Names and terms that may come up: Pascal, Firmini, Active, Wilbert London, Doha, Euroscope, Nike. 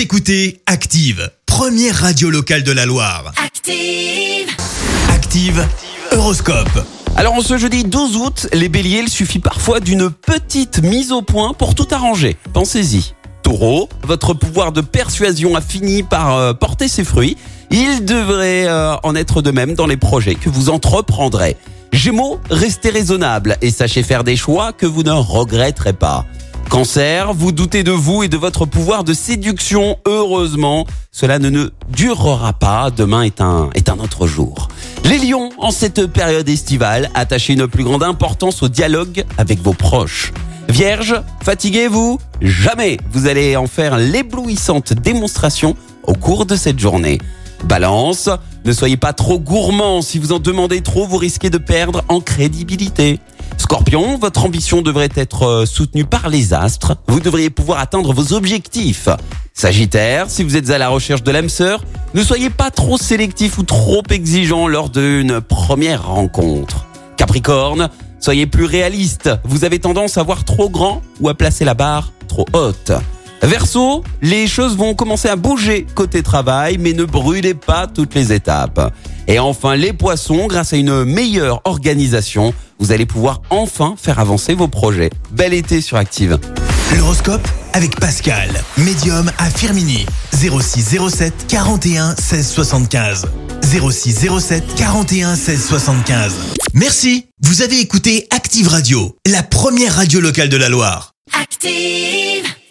Vous écoutez Active, première radio locale de la Loire. Active. Active, Euroscope. Alors en ce jeudi 12 août, les béliers, il suffit parfois d'une petite mise au point pour tout arranger. Pensez-y. Taureau, votre pouvoir de persuasion a fini par porter ses fruits. Il devrait en être de même dans les projets que vous entreprendrez. Gémeaux, restez raisonnable et sachez faire des choix que vous ne regretterez pas. Cancer, vous doutez de vous et de votre pouvoir de séduction. Heureusement, cela ne durera pas. Demain est un autre jour. Les lions, en cette période estivale, attachez une plus grande importance au dialogue avec vos proches. Vierge, fatiguez-vous jamais. Vous allez en faire l'éblouissante démonstration au cours de cette journée. Balance, ne soyez pas trop gourmand. Si vous en demandez trop, vous risquez de perdre en crédibilité. Scorpion, votre ambition devrait être soutenue par les astres. Vous devriez pouvoir atteindre vos objectifs. Sagittaire, si vous êtes à la recherche de l'âme sœur, ne soyez pas trop sélectif ou trop exigeant lors d'une première rencontre. Capricorne, soyez plus réaliste. Vous avez tendance à voir trop grand ou à placer la barre trop haute. Verseau, les choses vont commencer à bouger côté travail, mais ne brûlez pas toutes les étapes. Et enfin, les poissons, grâce à une meilleure organisation, vous allez pouvoir enfin faire avancer vos projets. Bel été sur Active. L'horoscope avec Pascal, médium à Firmini. 0607 41 16 75. 0607 41 16 75. Merci, vous avez écouté Active Radio, la première radio locale de la Loire. Active!